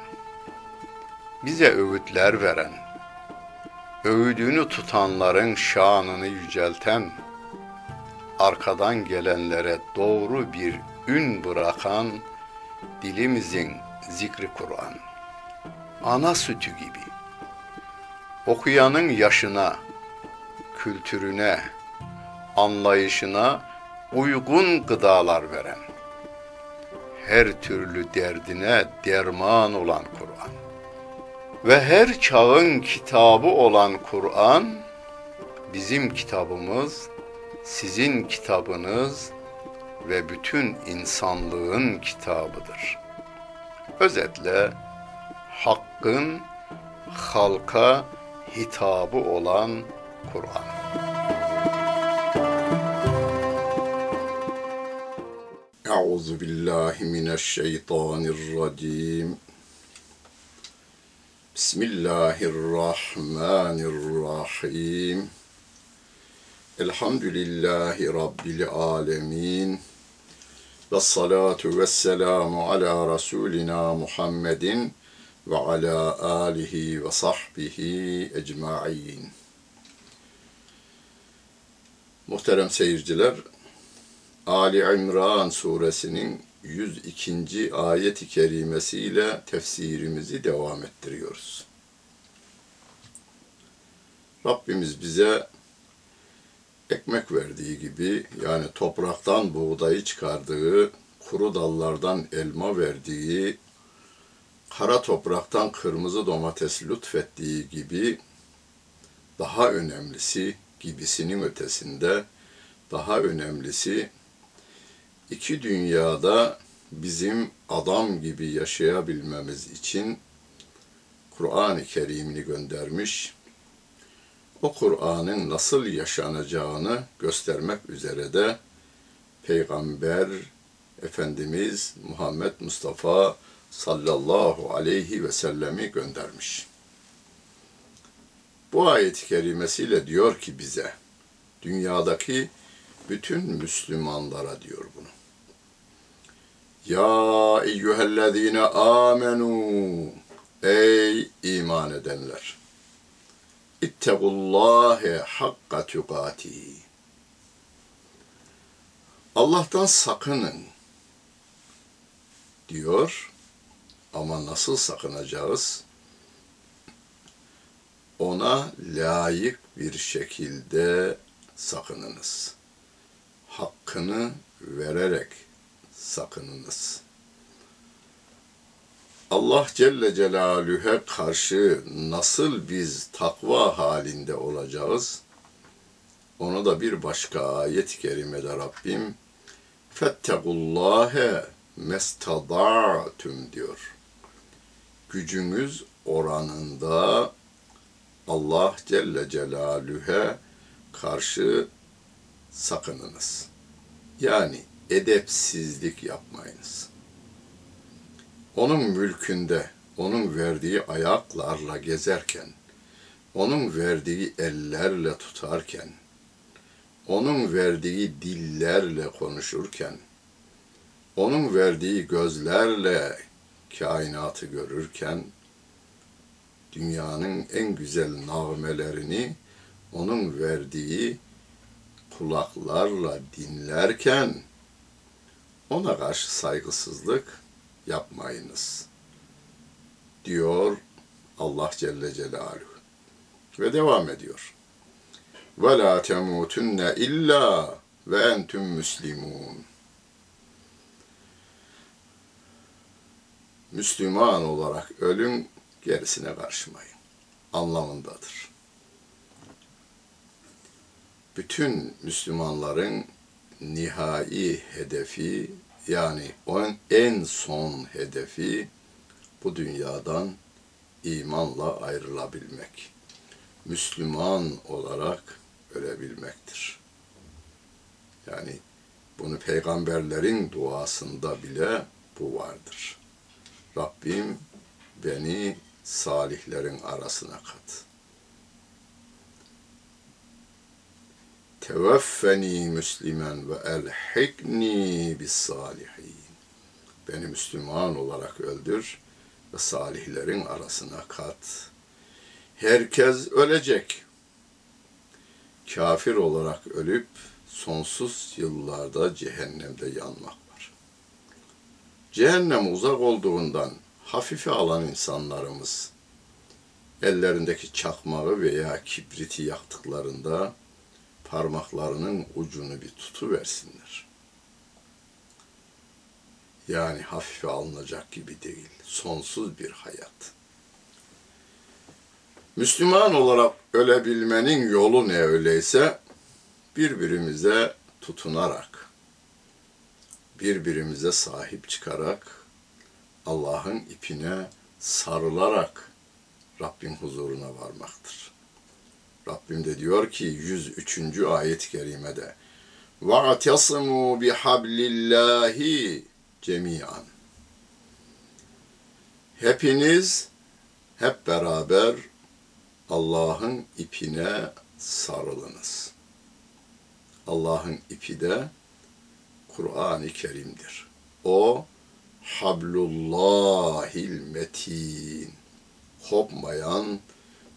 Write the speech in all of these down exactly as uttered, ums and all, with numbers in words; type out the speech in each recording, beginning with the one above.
Bize öğütler veren, öğüdünü tutanların şanını yücelten, arkadan gelenlere doğru bir ün bırakan dilimizin zikri Kur'an. Ana sütü gibi. Okuyanın yaşına, kültürüne, anlayışına uygun gıdalar veren, her türlü derdine derman olan Kur'an. Ve her çağın kitabı olan Kur'an, bizim kitabımız, sizin kitabınız ve bütün insanlığın kitabıdır. Özetle, hakkın halka hitabı olan Kur'an. Euzubillahimineşşeytanirracim. Bismillahirrahmanirrahim. Elhamdülillahi Rabbil alemin. Vessalatu vesselamu ala Rasulina Muhammedin ve ala alihi ve sahbihi ecmain. Muhterem seyirciler, Ali İmran suresinin yüz ikinci ayet-i kerimesiyle tefsirimizi devam ettiriyoruz. Rabbimiz bize ekmek verdiği gibi, yani topraktan buğdayı çıkardığı, kuru dallardan elma verdiği, kara topraktan kırmızı domates lütfettiği gibi, daha önemlisi, gibisinin ötesinde, daha önemlisi, İki dünyada bizim adam gibi yaşayabilmemiz için Kur'an-ı Kerim'ini göndermiş, o Kur'an'ın nasıl yaşanacağını göstermek üzere de Peygamber Efendimiz Muhammed Mustafa sallallahu aleyhi ve sellemi göndermiş. Bu ayet-i kerimesiyle diyor ki bize, dünyadaki bütün Müslümanlara diyor bunu. Ya eyyühellezine amenu, ey iman edenler, ittegullâhe hakka tükâtihi, Allah'tan sakının diyor. Ama nasıl sakınacağız? Ona layık bir şekilde sakınınız, hakkını vererek sakınınız. Allah Celle Celaluhu'ya karşı nasıl biz takva halinde olacağız? Onu da bir başka ayet-i kerimede Rabbim "Fettegullâhe mestada'tum" diyor. Gücünüz oranında Allah Celle Celaluhu'ya karşı sakınınız. Yani edepsizlik yapmayınız. Onun mülkünde, onun verdiği ayaklarla gezerken, onun verdiği ellerle tutarken, onun verdiği dillerle konuşurken, onun verdiği gözlerle kainatı görürken, dünyanın en güzel nağmelerini onun verdiği kulaklarla dinlerken, ona karşı saygısızlık yapmayınız, diyor Allah Celle Celaluhu. Ve devam ediyor. وَلَا تَمُوتُنَّ اِلَّا وَاَنْتُمْ مُسْلِمُونَ. Müslüman olarak ölün, gerisine karışmayın anlamındadır. Bütün Müslümanların nihai hedefi, yani onun en son hedefi bu dünyadan imanla ayrılabilmek, Müslüman olarak ölebilmektir. Yani bunu peygamberlerin duasında bile bu vardır. Rabbim beni salihlerin arasına kat. Teveffeni müslimen ve elhikni bis salihin. Beni Müslüman olarak öldür ve salihlerin arasına kat. Herkes ölecek. Kafir olarak ölüp sonsuz yıllarda cehennemde yanmak var. Cehennem uzak olduğundan hafife alan insanlarımız ellerindeki çakmağı veya kibriti yaktıklarında parmaklarının ucunu bir tutuversinler. Yani hafife alınacak gibi değil, sonsuz bir hayat. Müslüman olarak ölebilmenin yolu ne öyleyse? Birbirimize tutunarak, birbirimize sahip çıkarak, Allah'ın ipine sarılarak Rabbin huzuruna varmaktır. Rabbim de diyor ki yüz üçüncü ayet-i kerimede وَاَعْتَصِمُوا بِحَبْلِ اللّٰهِ جَمِيعًا. Hepiniz hep beraber Allah'ın ipine sarılınız. Allah'ın ipi de Kur'an-ı Kerim'dir. O Hablullahil metin, kopmayan,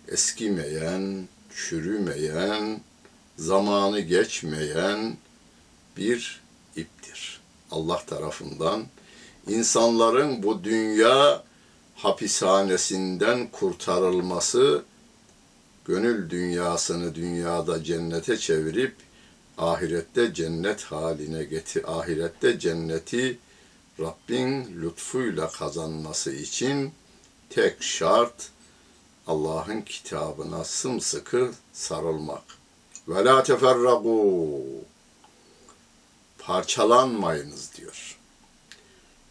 eskimeyen, çürümeyen, zamanı geçmeyen bir iptir. Allah tarafından insanların bu dünya hapishanesinden kurtarılması, gönül dünyasını dünyada cennete çevirip ahirette cennet haline getir, ahirette cenneti Rabbin lütfuyla kazanması için tek şart Allah'ın kitabına sımsıkı sarılmak. Ve la teferragu. Parçalanmayınız diyor.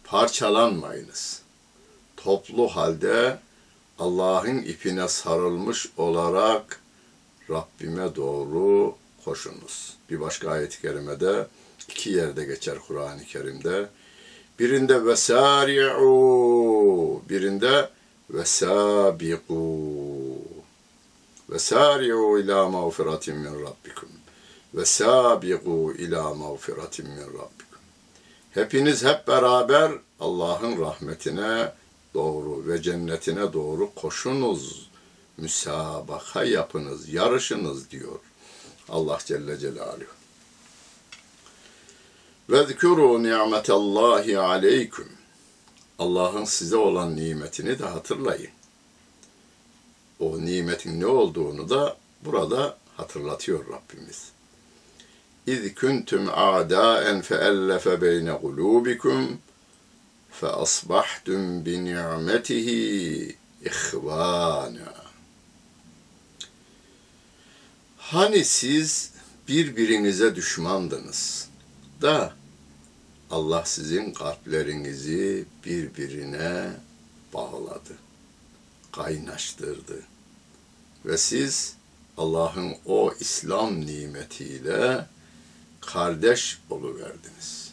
Parçalanmayınız. Toplu halde Allah'ın ipine sarılmış olarak Rabbime doğru koşunuz. Bir başka ayet-i kerimede, iki yerde geçer Kur'an-ı Kerim'de. Birinde vesari'u, birinde vesabiqu. Vesari'u ila mağfiratin min rabbikum. Vesabiqu ila mağfiratin min rabbikum. Hepiniz hep beraber Allah'ın rahmetine doğru ve cennetine doğru koşunuz. Müsabaka yapınız, yarışınız diyor Allah Celle Celaluhu. وَذْكُرُوا نِعْمَةَ اللّٰهِ عَلَيْكُمْ. Allah'ın size olan nimetini de hatırlayın. O nimetin ne olduğunu da burada hatırlatıyor Rabbimiz. اِذْ كُنْتُمْ عَادَاءً فَأَلَّفَ بَيْنَ قُلُوبِكُمْ فَأَصْبَحْتُمْ بِنِعْمَتِهِ اِخْوَانًا. Hani siz birbirinize düşmandınız da Allah sizin kalplerinizi birbirine bağladı, kaynaştırdı. Ve siz Allah'ın o İslam nimetiyle kardeş oluverdiniz.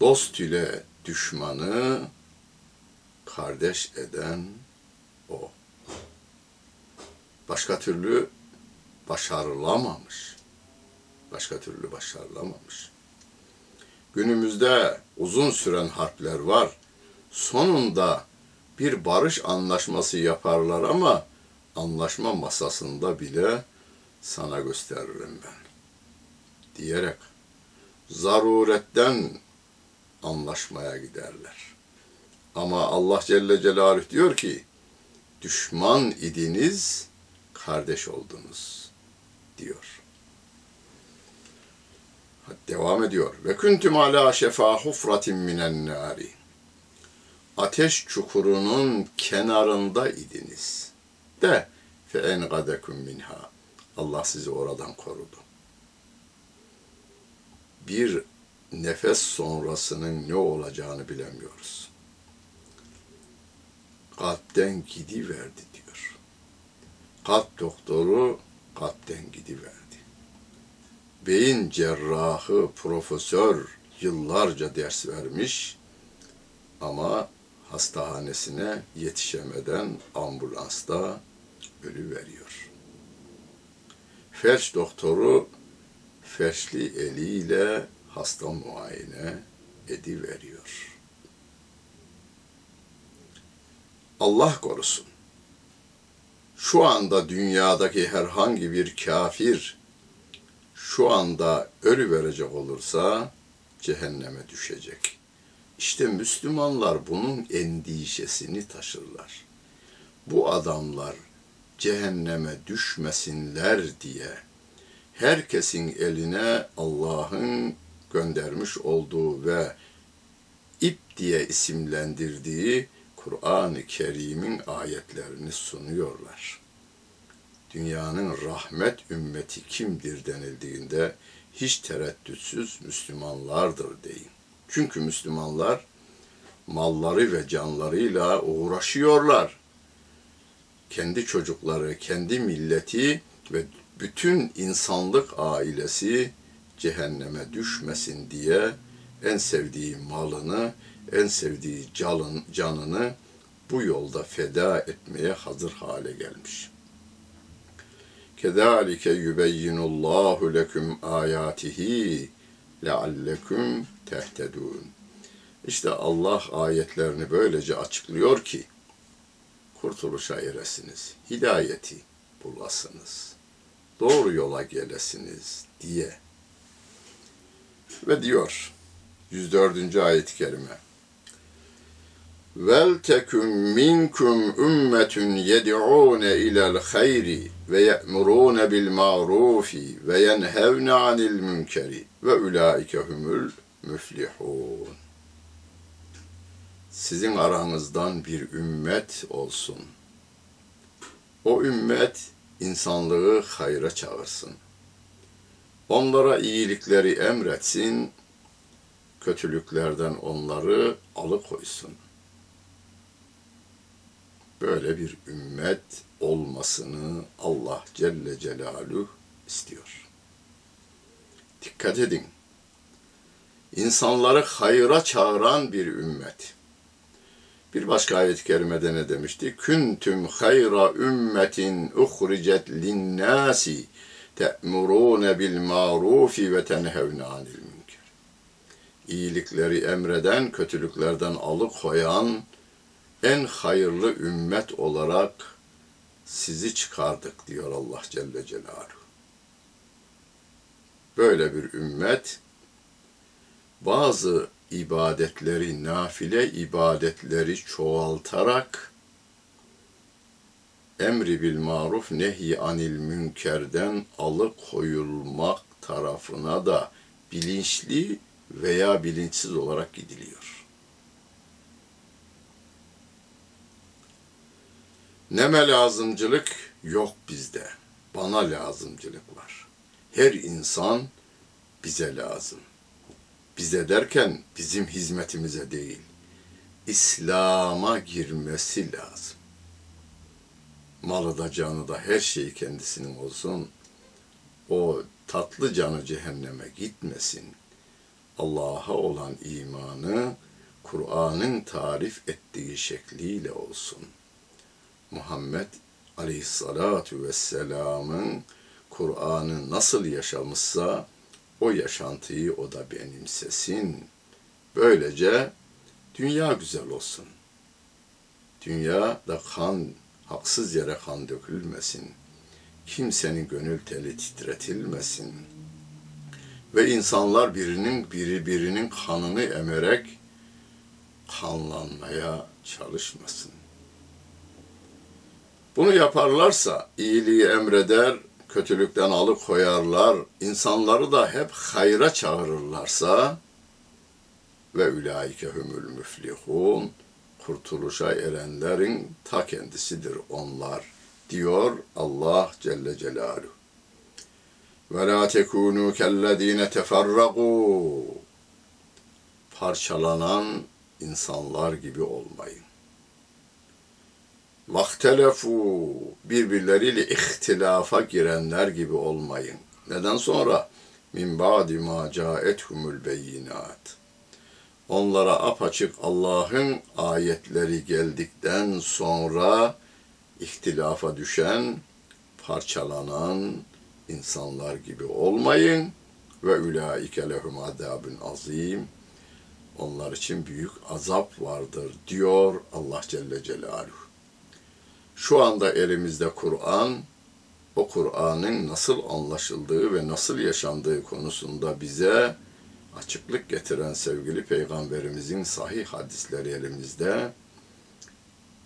Dost ile düşmanı kardeş eden o. başka türlü başarılamamış. Başka türlü başarılamamış. Günümüzde uzun süren harpler var. Sonunda bir barış anlaşması yaparlar ama anlaşma masasında bile sana gösteririm ben diyerek zaruretten anlaşmaya giderler. Ama Allah Celle Celaluhu diyor ki, düşman idiniz, kardeş oldunuz diyor. Devam ediyor. Ve kuntum ala şefa hufratin minen nari. Ateş çukurunun kenarında idiniz. De fe engadekum minha. Allah sizi oradan korudu. Bir nefes sonrasının ne olacağını bilemiyoruz. Kalpten gidiverdi diyor. Kalp doktoru kalpten gidiverdi. Beyin cerrahı profesör yıllarca ders vermiş ama hastahanesine yetişemeden ambulansta ölüveriyor. Felç doktoru felçli eliyle hasta muayene ediveriyor. Allah korusun. Şu anda dünyadaki herhangi bir kafir şu anda ölü verecek olursa cehenneme düşecek. İşte Müslümanlar bunun endişesini taşırlar. Bu adamlar cehenneme düşmesinler diye herkesin eline Allah'ın göndermiş olduğu ve ip diye isimlendirdiği Kur'an-ı Kerim'in ayetlerini sunuyorlar. Dünyanın rahmet ümmeti kimdir denildiğinde hiç tereddütsüz Müslümanlardır deyin. Çünkü Müslümanlar malları ve canlarıyla uğraşıyorlar. Kendi çocukları, kendi milleti ve bütün insanlık ailesi cehenneme düşmesin diye en sevdiği malını, en sevdiği canını bu yolda feda etmeye hazır hale gelmiş. كَذَٰلِكَ يُبَيِّنُ اللّٰهُ لَكُمْ آيَاتِهِ لَعَلَّكُمْ تَهْتَدُونَ. İşte Allah ayetlerini böylece açıklıyor ki kurtuluşa eresiniz, hidayeti bulasınız, doğru yola gelesiniz diye. Ve diyor yüz dördüncü ayet-i kerime, vel tekum minkum ummetun yed'un ila'l hayri ve ye'murun bil ma'rufi ve yenhevun anil münkeri ve ulaike humul müflihun. Sizin aranızdan bir ümmet olsun. O ümmet insanlığı hayra çağırsın. Onlara iyilikleri emretsin, kötülüklerden onları alıkoysun. Böyle bir ümmet olmasını Allah Celle Celaluhu istiyor. Dikkat edin. İnsanları hayra çağıran bir ümmet. Bir başka ayet-i kerimede ne demişti? Kuntum hayra ümmetin uhricet linnâsi te'murûne bil ma'rufi ve tenhevne anil münker. İyilikleri emreden, kötülüklerden alıkoyan en hayırlı ümmet olarak sizi çıkardık diyor Allah Celle Celaluhu. Böyle bir ümmet bazı ibadetleri, nafile ibadetleri çoğaltarak emri bil maruf nehy anil münkerden alıkoyulmak tarafına da bilinçli veya bilinçsiz olarak gidiliyor. Neme lazımcılık yok bizde. Bana lazımcılık var. Her insan bize lazım. Bize derken bizim hizmetimize değil, İslam'a girmesi lazım. Malı da canı da her şeyi kendisinin olsun. O tatlı canı cehenneme gitmesin. Allah'a olan imanı Kur'an'ın tarif ettiği şekliyle olsun. Muhammed aleyhissalatu vesselamın Kur'an'ı nasıl yaşamışsa o yaşantıyı o da benimsesin. Böylece dünya güzel olsun. Dünyada kan, haksız yere kan dökülmesin. Kimsenin gönül teli titretilmesin. Ve insanlar birinin birbirinin kanını emerek kanlanmaya çalışmasın. Bunu yaparlarsa iyiliği emreder, kötülükten alıkoyarlar, insanları da hep hayra çağırırlarsa ve ulaike humul müflihun, kurtuluşa erenlerin ta kendisidir onlar, diyor Allah Celle Celaluhu. Ve la tekunu kellezine teferragu, parçalanan insanlar gibi olmayın. Vaktelefu, birbirleriyle ihtilafa girenler gibi olmayın. Neden sonra? Min ba'di ma ca'ethumul beyinat. Onlara apaçık Allah'ın ayetleri geldikten sonra ihtilafa düşen, parçalanan insanlar gibi olmayın. Ve ulaike lehum azabun azim. Onlar için büyük azap vardır, diyor Allah Celle Celaluhu. Şu anda elimizde Kur'an, o Kur'an'ın nasıl anlaşıldığı ve nasıl yaşandığı konusunda bize açıklık getiren sevgili Peygamberimizin sahih hadisleri elimizde.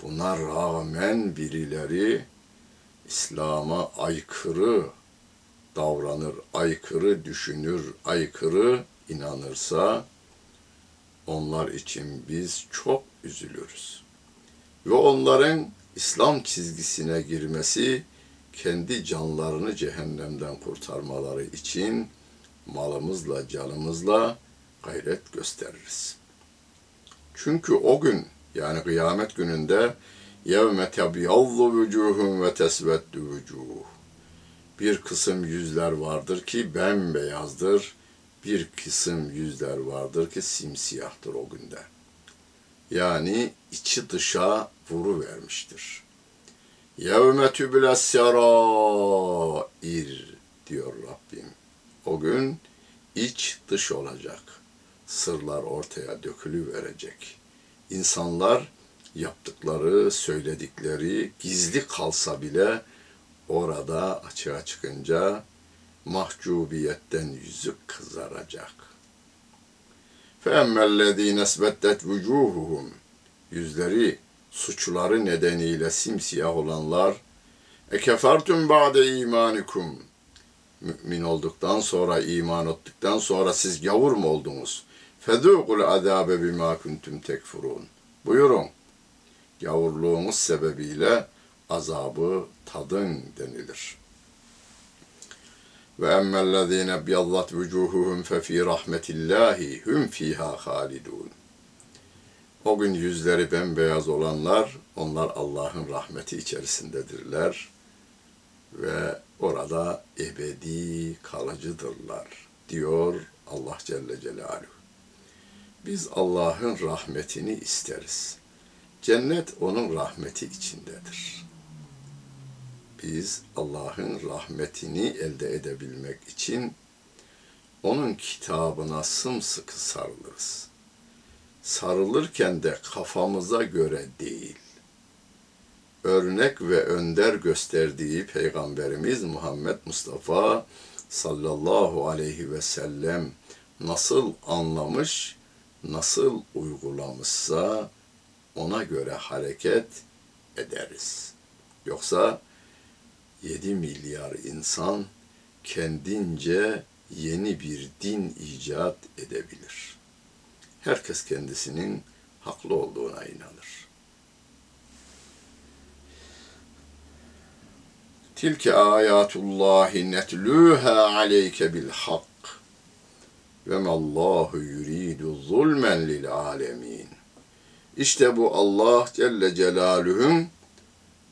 Buna rağmen birileri İslam'a aykırı davranır, aykırı düşünür, aykırı inanırsa onlar için biz çok üzülürüz. Ve onların İslam çizgisine girmesi, kendi canlarını cehennemden kurtarmaları için malımızla, canımızla gayret gösteririz. Çünkü o gün, yani kıyamet gününde يَوْمَ تَبْيَضُّ وُجُوهُمْ وَتَسْوَدُّ وُجُوهُ, bir kısım yüzler vardır ki bembeyazdır, bir kısım yüzler vardır ki simsiyahtır o günde. Yani içi dışa vuruvermiştir. Yevme tübüles serair, diyor Rabbim. O gün iç dış olacak. Sırlar ortaya dökülüverecek. İnsanlar yaptıkları, söyledikleri gizli kalsa bile orada açığa çıkınca mahcubiyetten yüzü kızaracak. فَاَمَّا الَّذ۪ينَ اسْبَتَّتْ وُجُوهُهُمْ, yüzleri suçları nedeniyle simsiyah olanlar, اَكَفَرْتُمْ بَعْدَ اِيمَانِكُمْ, mümin olduktan sonra, iman ettikten sonra siz gavur mu oldunuz? فَذُوقُ الْعَذَابَ بِمَا كُنْتُمْ تَكْفُرُونَ, buyurun, gavurluğumuz sebebiyle azabı tadın denilir. وَاَمَّا الَّذ۪ينَ بْيَضَّتْ وُجُوهُهُمْ فَف۪ي رَحْمَةِ اللّٰهِ هُمْ ف۪يهَا خَالِدُونَ. O gün yüzleri bembeyaz olanlar, onlar Allah'ın rahmeti içerisindedirler ve orada ebedi kalıcıdırlar, diyor Allah Celle Celaluhu. Biz Allah'ın rahmetini isteriz. Cennet onun rahmeti içindedir. Biz Allah'ın rahmetini elde edebilmek için onun kitabına sımsıkı sarılırız. Sarılırken de kafamıza göre değil, örnek ve önder gösterdiği Peygamberimiz Muhammed Mustafa sallallahu aleyhi ve sellem nasıl anlamış, nasıl uygulamışsa ona göre hareket ederiz. Yoksa yedi milyar insan kendince yeni bir din icat edebilir. Herkes kendisinin haklı olduğuna inanır. Tilke ayatullahi netlûhâ aleyke bilhak ve mallâhu yuridu zulmen lil âlemîn. İşte bu Allah Celle Celaluhu'nun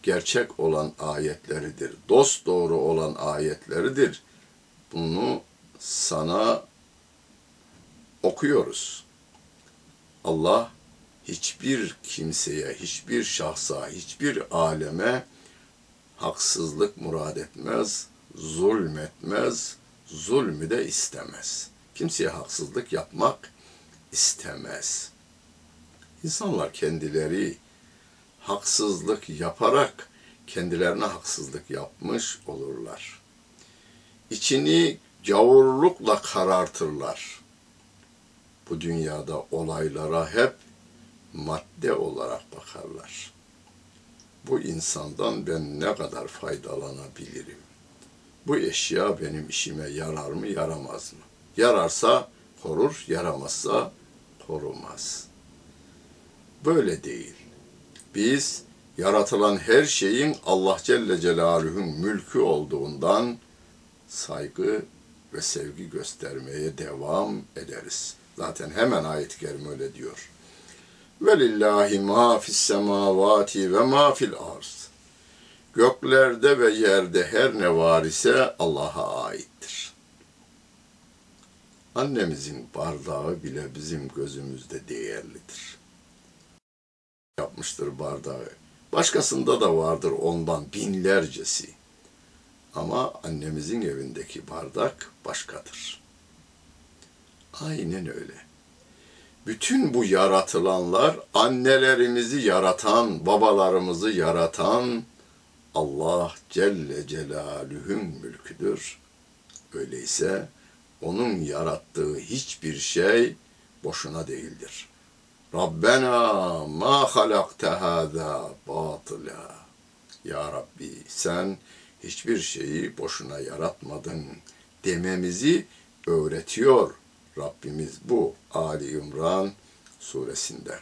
gerçek olan ayetleridir. Dosdoğru olan ayetleridir. Bunu sana okuyoruz. Allah hiçbir kimseye, hiçbir şahsa, hiçbir aleme haksızlık murad etmez, zulmetmez, zulmü de istemez. Kimseye haksızlık yapmak istemez. İnsanlar kendileri haksızlık yaparak kendilerine haksızlık yapmış olurlar. İçini gavurlukla karartırlar. Bu dünyada olaylara hep madde olarak bakarlar. Bu insandan ben ne kadar faydalanabilirim? Bu eşya benim işime yarar mı, yaramaz mı? Yararsa korur, yaramazsa korumaz. Böyle değil. Biz yaratılan her şeyin Allah Celle Celaluhu'nun mülkü olduğundan saygı ve sevgi göstermeye devam ederiz. Zaten hemen ayet-i kerime öyle diyor. Velillahi ma fis semavati ve ma fil arz. Göklerde ve yerde her ne var ise Allah'a aittir. Annemizin bardağı bile bizim gözümüzde değerlidir. Yapmıştır bardağı. Başkasında da vardır ondan binlercesi. Ama annemizin evindeki bardak başkadır. Aynen öyle. Bütün bu yaratılanlar annelerimizi yaratan, babalarımızı yaratan Allah Celle Celaluhu'nun mülküdür. Öyleyse onun yarattığı hiçbir şey boşuna değildir. Rabbena ma halakte hâzâ bâtıla. Ya Rabbi sen hiçbir şeyi boşuna yaratmadın dememizi öğretiyor Rabbimiz bu Ali İmran suresinde.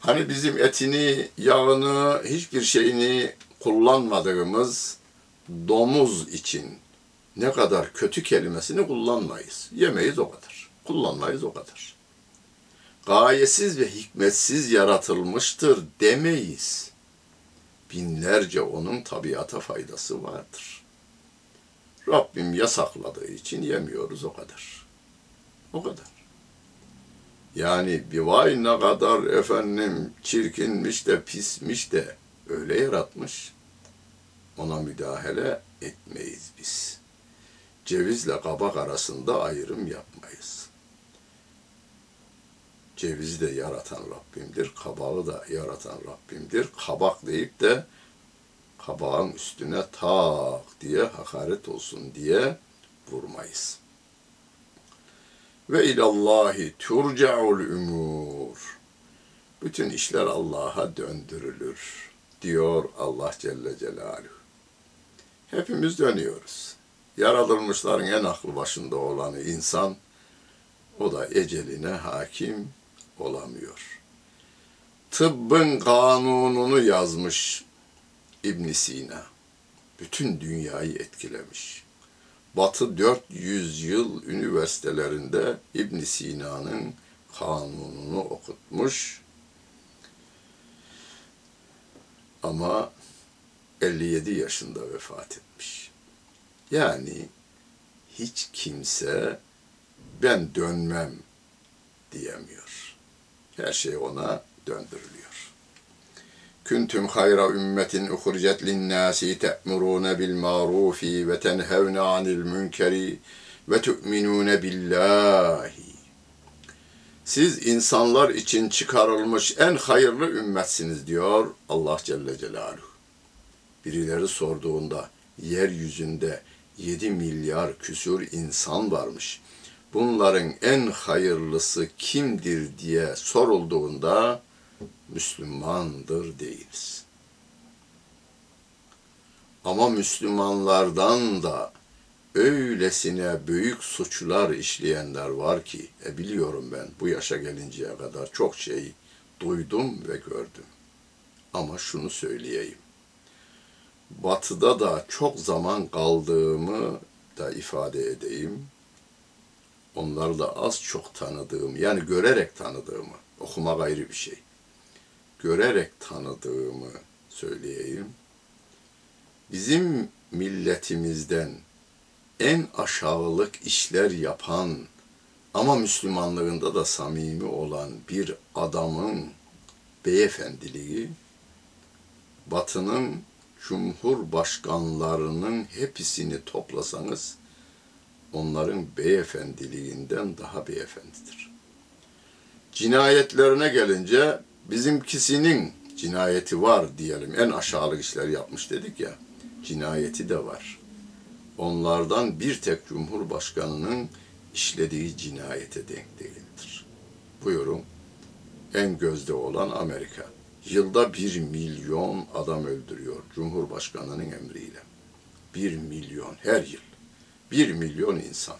Hani bizim etini, yağını, hiçbir şeyini kullanmadığımız domuz için ne kadar kötü kelimesini kullanmayız. Yemeyiz o kadar. Kullanmayız o kadar. Gayesiz ve hikmetsiz yaratılmıştır demeyiz. Binlerce onun tabiata faydası vardır. Rabbim yasakladığı için yemiyoruz o kadar. O kadar. Yani bir vay ne kadar efendim çirkinmiş de pismiş de öyle yaratmış. Ona müdahale etmeyiz biz. Cevizle kabak arasında ayrım yapmayız. Cevizi de yaratan Rabbimdir, kabağı da yaratan Rabbimdir. Kabak deyip de kabağın üstüne tak diye hakaret olsun diye vurmayız. Ve ilallahi turcaul umur. Bütün işler Allah'a döndürülür diyor Allah Celle Celaluhu. Hepimiz dönüyoruz. Yaratılmışların en aklı başında olanı insan, o da eceline hakim olamıyor. Tıbbın kanununu yazmış İbn Sina. Bütün dünyayı etkilemiş. Batı dört yüz yıl üniversitelerinde İbn Sina'nın kanununu okutmuş. Ama elli yedi yaşında vefat etmiş. Yani hiç kimse ben dönmem diyemiyor. Her şey ona döndürülüyor. Kuntum hayra ümmetin uhricet linnâsi te'murûne bil ma'rufi ve tenhevne anil münkeri ve tu'minûne billahi. Siz insanlar için çıkarılmış en hayırlı ümmetsiniz diyor Allah Celle Celaluhu. Birileri sorduğunda yeryüzünde yedi milyar küsur insan varmış. Bunların en hayırlısı kimdir diye sorulduğunda Müslümandır deriz. Ama Müslümanlardan da öylesine büyük suçlar işleyenler var ki, e biliyorum ben bu yaşa gelinceye kadar çok şey duydum ve gördüm. Ama şunu söyleyeyim. Batı'da da çok zaman kaldığımı da ifade edeyim. Onları da az çok tanıdığım, yani görerek tanıdığımı, okuma ayrı bir şey, görerek tanıdığımı söyleyeyim. Bizim milletimizden en aşağılık işler yapan ama Müslümanlığında da samimi olan bir adamın beyefendiliği, Batı'nın cumhurbaşkanlarının hepsini toplasanız onların beyefendiliğinden daha beyefendidir. Cinayetlerine gelince bizimkisinin cinayeti var diyelim. En aşağılık işler yapmış dedik ya. Cinayeti de var. Onlardan bir tek cumhurbaşkanının işlediği cinayete denk değildir. Buyurun. En gözde olan Amerika. Yılda bir milyon adam öldürüyor cumhurbaşkanının emriyle. Bir milyon her yıl. Bir milyon insan.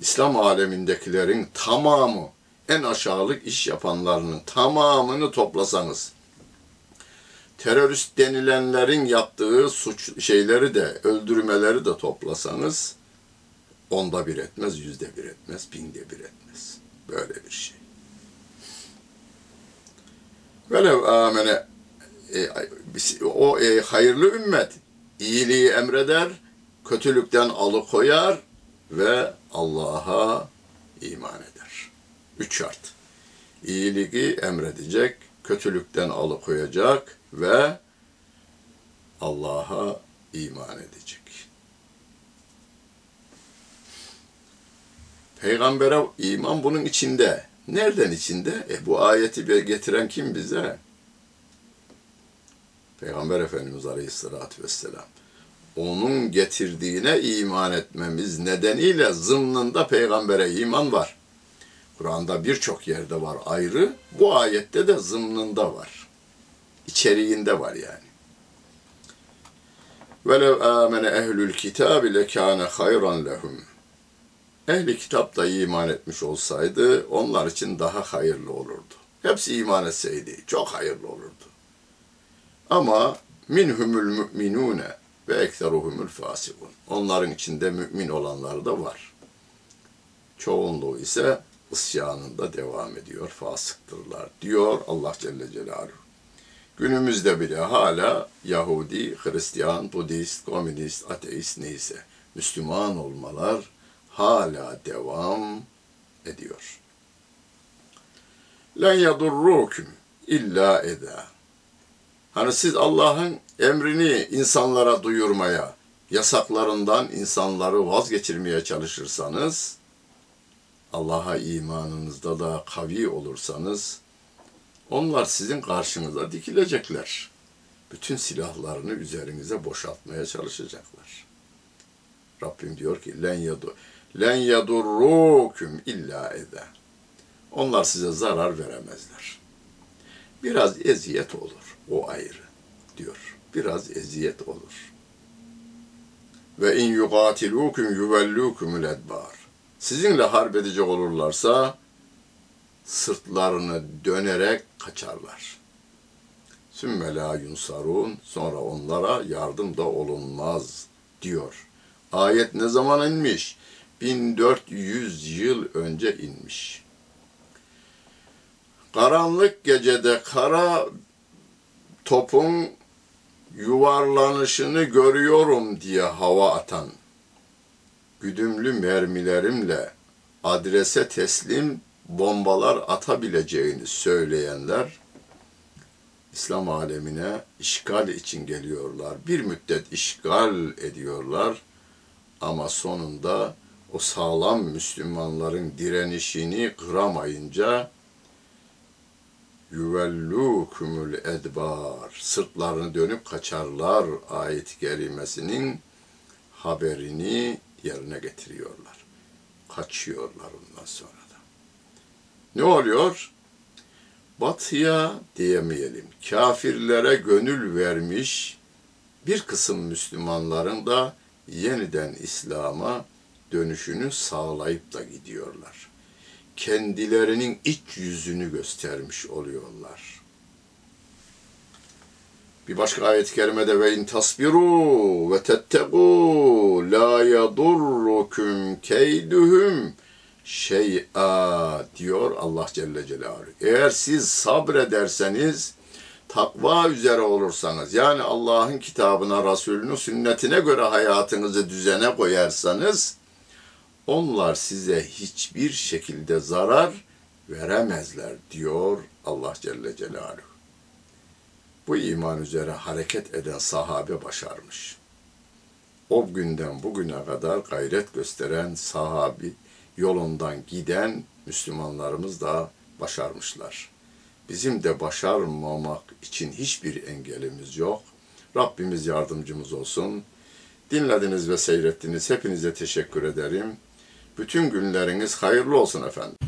İslam alemindekilerin tamamı, en aşağılık iş yapanlarının tamamını toplasanız, terörist denilenlerin yaptığı suç şeyleri de, öldürmeleri de toplasanız, onda bir etmez, yüzde bir etmez, binde bir etmez. Böyle bir şey. Velev amene, o e, hayırlı ümmet iyiliği emreder, kötülükten alıkoyar ve Allah'a iman eder. Üç şart. İyiliği emredecek, kötülükten alıkoyacak ve Allah'a iman edecek. Peygamber'e iman bunun içinde. Nereden içinde? E bu ayeti getiren kim bize? Peygamber Efendimiz Aleyhisselatü Vesselam. Onun getirdiğine iman etmemiz nedeniyle zımnında Peygamber'e iman var. Kur'an'da birçok yerde var ayrı, bu ayette de zımnında var. İçeriğinde var yani. وَلَوْ آمَنَ اَهْلُ الْكِتَابِ لَكَانَ خَيْرًا لَهُمْ Ehli kitap da iman etmiş olsaydı, onlar için daha hayırlı olurdu. Hepsi iman etseydi, çok hayırlı olurdu. Ama مِنْهُمُ الْمُؤْمِنُونَ ve ekseruhumul fasikun. Onların içinde mümin olanlar da var. Çoğunluğu ise isyanında devam ediyor, fasıktırlar diyor Allah Celle Celaluhu. Günümüzde bile hala Yahudi, Hristiyan, Budist, Komünist, Ateist neyse Müslüman olmalar hala devam ediyor. لَنْ يَضُرُّكُمْ اِلَّا اَذَا Hani siz Allah'ın emrini insanlara duyurmaya, yasaklarından insanları vazgeçirmeye çalışırsanız, Allah'a imanınızda da kavi olursanız, onlar sizin karşınıza dikilecekler. Bütün silahlarını üzerinize boşaltmaya çalışacaklar. Rabbim diyor ki, لَنْ يَدُرُّكُمْ اِلَّا اَذَا Onlar size zarar veremezler. Biraz eziyet olur, o ayrı diyor. Biraz eziyet olur. Ve in yuqatilukum yuvellukumul edbar. Sizinle harp edecek olurlarsa sırtlarını dönerek kaçarlar. Sümme la yunsarun. Sonra onlara yardım da olunmaz diyor. Ayet ne zaman inmiş? bin dört yüz yıl önce inmiş. Karanlık gecede kara topun yuvarlanışını görüyorum diye hava atan, güdümlü mermilerimle adrese teslim bombalar atabileceğini söyleyenler, İslam alemine işgal için geliyorlar. Bir müddet işgal ediyorlar ama sonunda o sağlam Müslümanların direnişini kıramayınca, Yüvellûkumul edbâr. Sırtlarını dönüp kaçarlar ayet-i kerimesinin haberini yerine getiriyorlar. Kaçıyorlar ondan sonra da. Ne oluyor? Batıya diyemeyelim. Kafirlere gönül vermiş bir kısım Müslümanların da yeniden İslam'a dönüşünü sağlayıp da gidiyorlar. Kendilerinin iç yüzünü göstermiş oluyorlar. Bir başka ayet-i kerimede ve in tasbiru ve tettegû la yadurrukum keyduhum şey'a diyor Allah Celle Celaluhu. Eğer siz sabrederseniz, takva üzere olursanız, yani Allah'ın kitabına, Resulünün sünnetine göre hayatınızı düzene koyarsanız, onlar size hiçbir şekilde zarar veremezler diyor Allah Celle Celaluhu. Bu iman üzere hareket eden sahabe başarmış. O günden bugüne kadar gayret gösteren sahabi yolundan giden Müslümanlarımız da başarmışlar. Bizim de başarmamak için hiçbir engelimiz yok. Rabbimiz yardımcımız olsun. Dinlediniz ve seyrettiniz. Hepinize teşekkür ederim. Bütün günleriniz hayırlı olsun efendim.